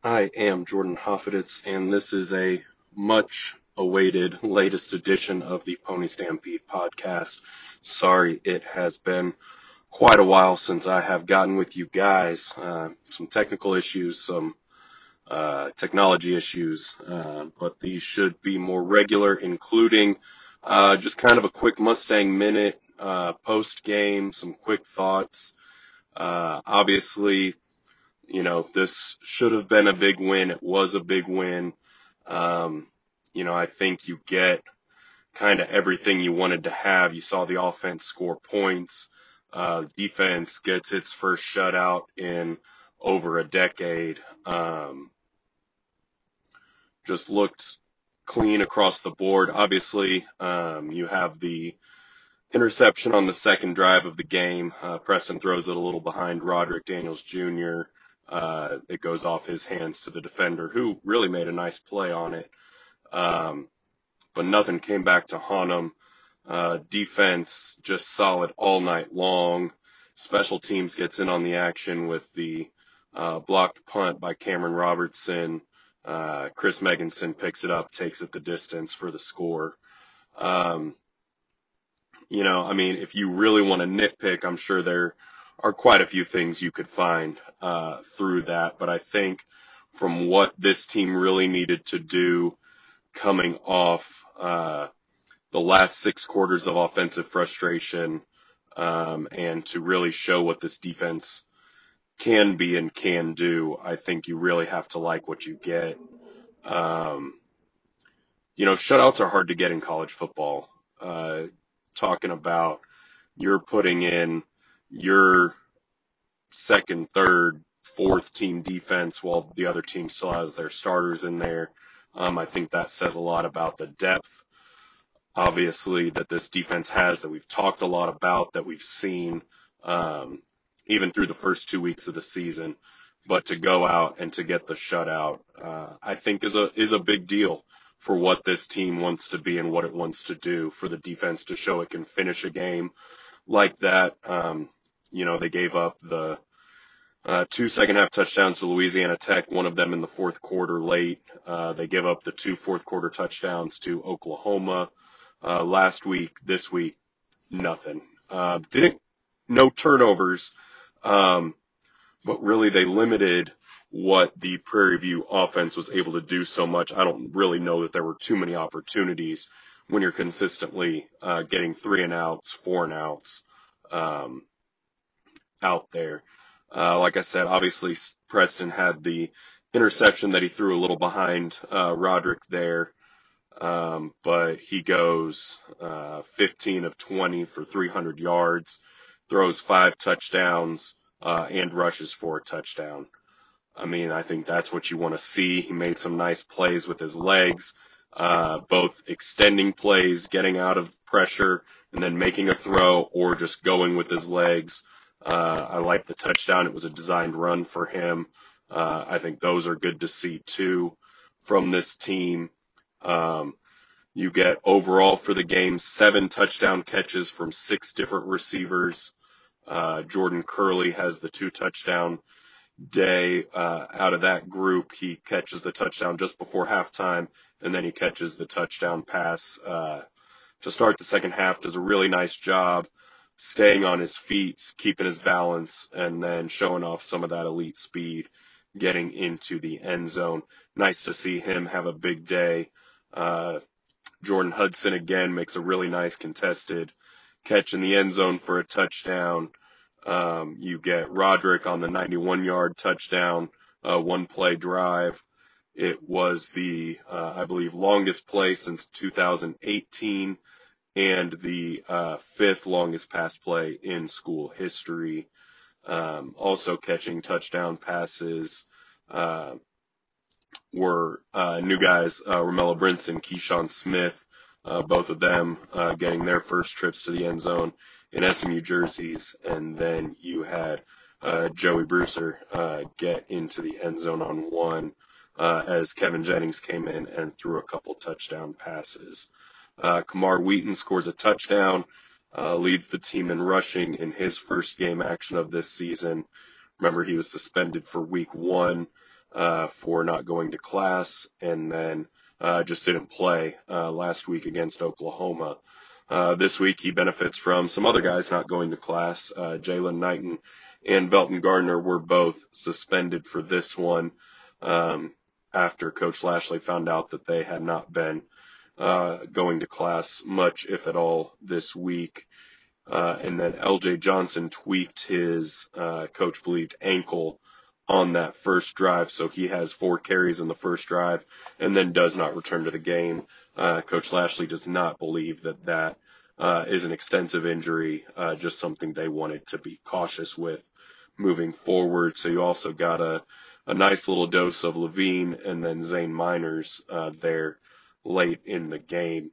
I am Jordan Hoffeditz, and this is a much-awaited latest edition of the Pony Stampede Podcast. Sorry, it has been quite a while since I have gotten with you guys. Some technical issues, some technology issues, but these should be more regular, including just kind of a quick Mustang Minute post-game, some quick thoughts. Obviously, you know, this should have been a big win. It was a big win. You know, I think you get kind of everything you wanted to have. You saw the offense score points. Defense gets its first shutout in over a decade. Just looked clean across the board. Obviously, you have the interception on the second drive of the game. Preston throws it a little behind Roderick Daniels Jr., it goes off his hands to the defender, who really made a nice play on it. But nothing came back to haunt him. Defense just solid all night long. Special teams gets in on the action with the blocked punt by Cameron Robertson. Chris Megganson picks it up, takes it the distance for the score. You know, I mean, if you really want to nitpick, I'm sure there are quite a few things you could find through that. But I think from what this team really needed to do coming off the last six quarters of offensive frustration, and to really show what this defense can be and can do, I think you really have to like what you get. You know, shutouts are hard to get in college football. Talking about you're putting in your second, third, fourth team defense while the other team still has their starters in there. I think that says a lot about the depth, obviously, that this defense has, that we've talked a lot about, that we've seen even through the first 2 weeks of the season. But to go out and to get the shutout, I think is a big deal for what this team wants to be and what it wants to do, for the defense to show it can finish a game like that. You know, they gave up the 2 second-half touchdowns to Louisiana Tech, one of them in the fourth quarter late. They give up the 2 fourth-quarter touchdowns to Oklahoma last week. This week, nothing. No turnovers, but really they limited what the Prairie View offense was able to do so much. I don't really know that there were too many opportunities when you're consistently getting 3-and-outs, 4-and-outs out there. Like I said, obviously Preston had the interception that he threw a little behind Roderick there, but he goes 15 of 20 for 300 yards, throws 5 touchdowns, and rushes for a touchdown. I mean, I think that's what you want to see. He made some nice plays with his legs, both extending plays, getting out of pressure, and then making a throw, or just going with his legs. I like the touchdown. It was a designed run for him. I think those are good to see, too, from this team. You get overall for the game 7 touchdown catches from 6 different receivers. Jordan Curley has the 2 touchdown day out of that group. He catches the touchdown just before halftime, and then he catches the touchdown pass to start the second half. Does a really nice job staying on his feet, keeping his balance, and then showing off some of that elite speed, getting into the end zone. Nice to see him have a big day. Jordan Hudson again makes a really nice contested catch in the end zone for a touchdown. You get Roderick on the 91-yard touchdown, one-play drive. It was the, I believe, longest play since 2018 and the 5th longest pass play in school history. also catching touchdown passes were new guys, Romello Brinson, Keyshawn Smith, both of them getting their first trips to the end zone in SMU jerseys. And then you had Joey Brewster get into the end zone on one as Kevin Jennings came in and threw a couple touchdown passes. Kamari Wheaton scores a touchdown, leads the team in rushing in his first game action of this season. Remember, he was suspended for week 1 for not going to class, and then just didn't play last week against Oklahoma. This week he benefits from some other guys not going to class. Jalen Knighton and Velton Gardner were both suspended for this one. After Coach Lashley found out that they had not been going to class much, if at all, this week. And then LJ Johnson tweaked his, coach believed, ankle on that first drive, so he has 4 carries in the first drive and then does not return to the game. Coach Lashley does not believe that that is an extensive injury, just something they wanted to be cautious with moving forward. So you also got a nice little dose of Levine and then Zane Miners there late in the game.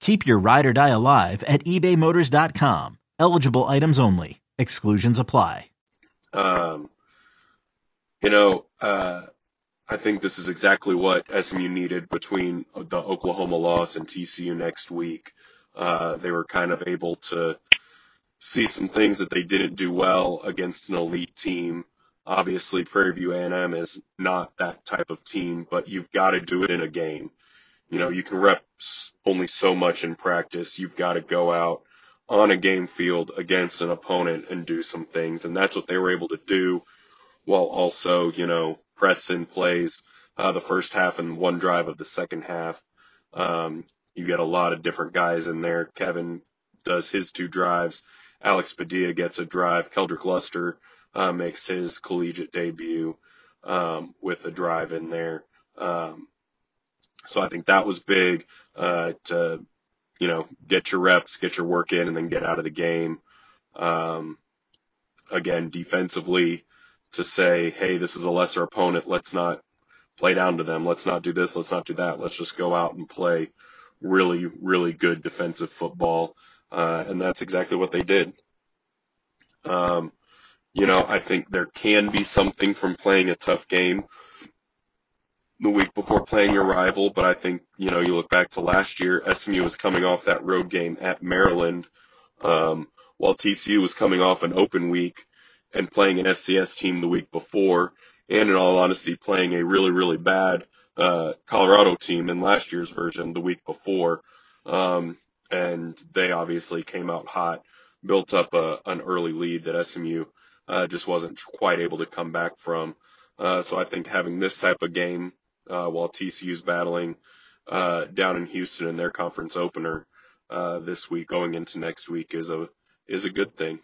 Keep your ride or die alive at ebaymotors.com. Eligible items only. Exclusions apply. I think this is exactly what SMU needed between the Oklahoma loss and TCU next week. They were kind of able to see some things that they didn't do well against an elite team. Obviously, Prairie View A&M is not that type of team, but you've got to do it in a game. You know, you can rep only so much in practice. You've got to go out on a game field against an opponent and do some things. And that's what they were able to do, while also, you know, Preston plays the first half and one drive of the second half. You get a lot of different guys in there. Kevin does his 2 drives. Alex Padilla gets a drive. Keldrick Luster makes his collegiate debut with a drive in there. So I think that was big to, you know, get your reps, get your work in, and then get out of the game. Again, defensively, to say, hey, this is a lesser opponent. Let's not play down to them. Let's not do this. Let's not do that. Let's just go out and play really, really good defensive football. And that's exactly what they did. I think there can be something from playing a tough game the week before playing your rival, but I think, you know, you look back to last year, SMU was coming off that road game at Maryland, while TCU was coming off an open week and playing an FCS team the week before, and in all honesty, playing a really, really bad Colorado team in last year's version the week before, and they obviously came out hot, built up an early lead that SMU just wasn't quite able to come back from. So I think having this type of game, while TCU's battling down in Houston in their conference opener this week, going into next week, is a good thing.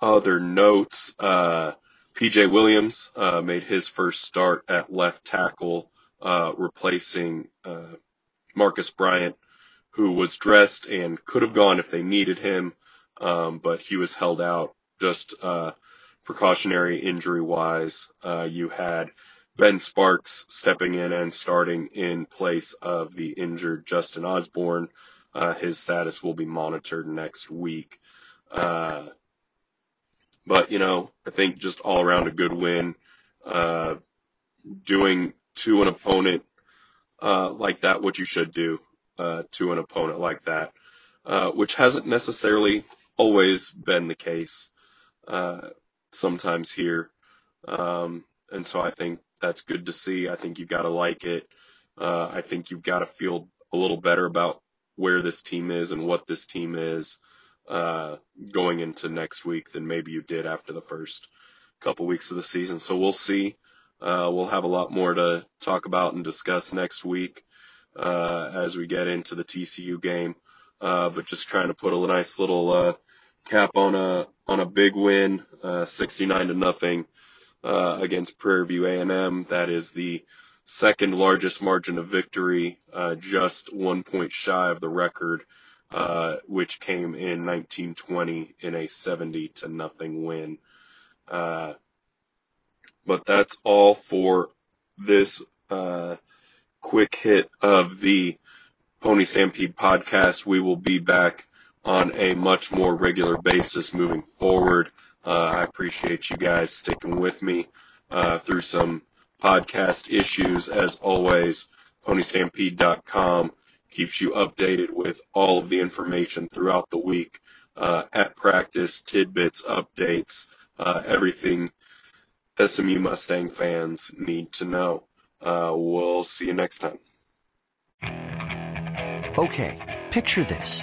Other notes: PJ Williams made his first start at left tackle replacing Marcus Bryant, who was dressed and could have gone if they needed him, but he was held out just precautionary injury-wise. You had Ben Sparks stepping in and starting in place of the injured Justin Osborne. His status will be monitored next week. But, you know, I think just all around a good win. Doing to an opponent like that what you should do to an opponent like that, which hasn't necessarily always been the case sometimes here. And so I think that's good to see. I think you've got to like it. I think you've got to feel a little better about where this team is and what this team is going into next week than maybe you did after the first couple weeks of the season. So we'll see. We'll have a lot more to talk about and discuss next week as we get into the TCU game. But just trying to put a nice little cap on a big win, 69-0 against Prairie View A&M. That is the second largest margin of victory, just 1 point shy of the record, which came in 1920 in a 70-0 win. But that's all for this quick hit of the Pony Stampede podcast. We will be back on a much more regular basis moving forward. I appreciate you guys sticking with me through some podcast issues. As always, PonyStampede.com keeps you updated with all of the information throughout the week, at practice, tidbits, updates, everything SMU Mustang fans need to know. We'll see you next time. Okay, picture this.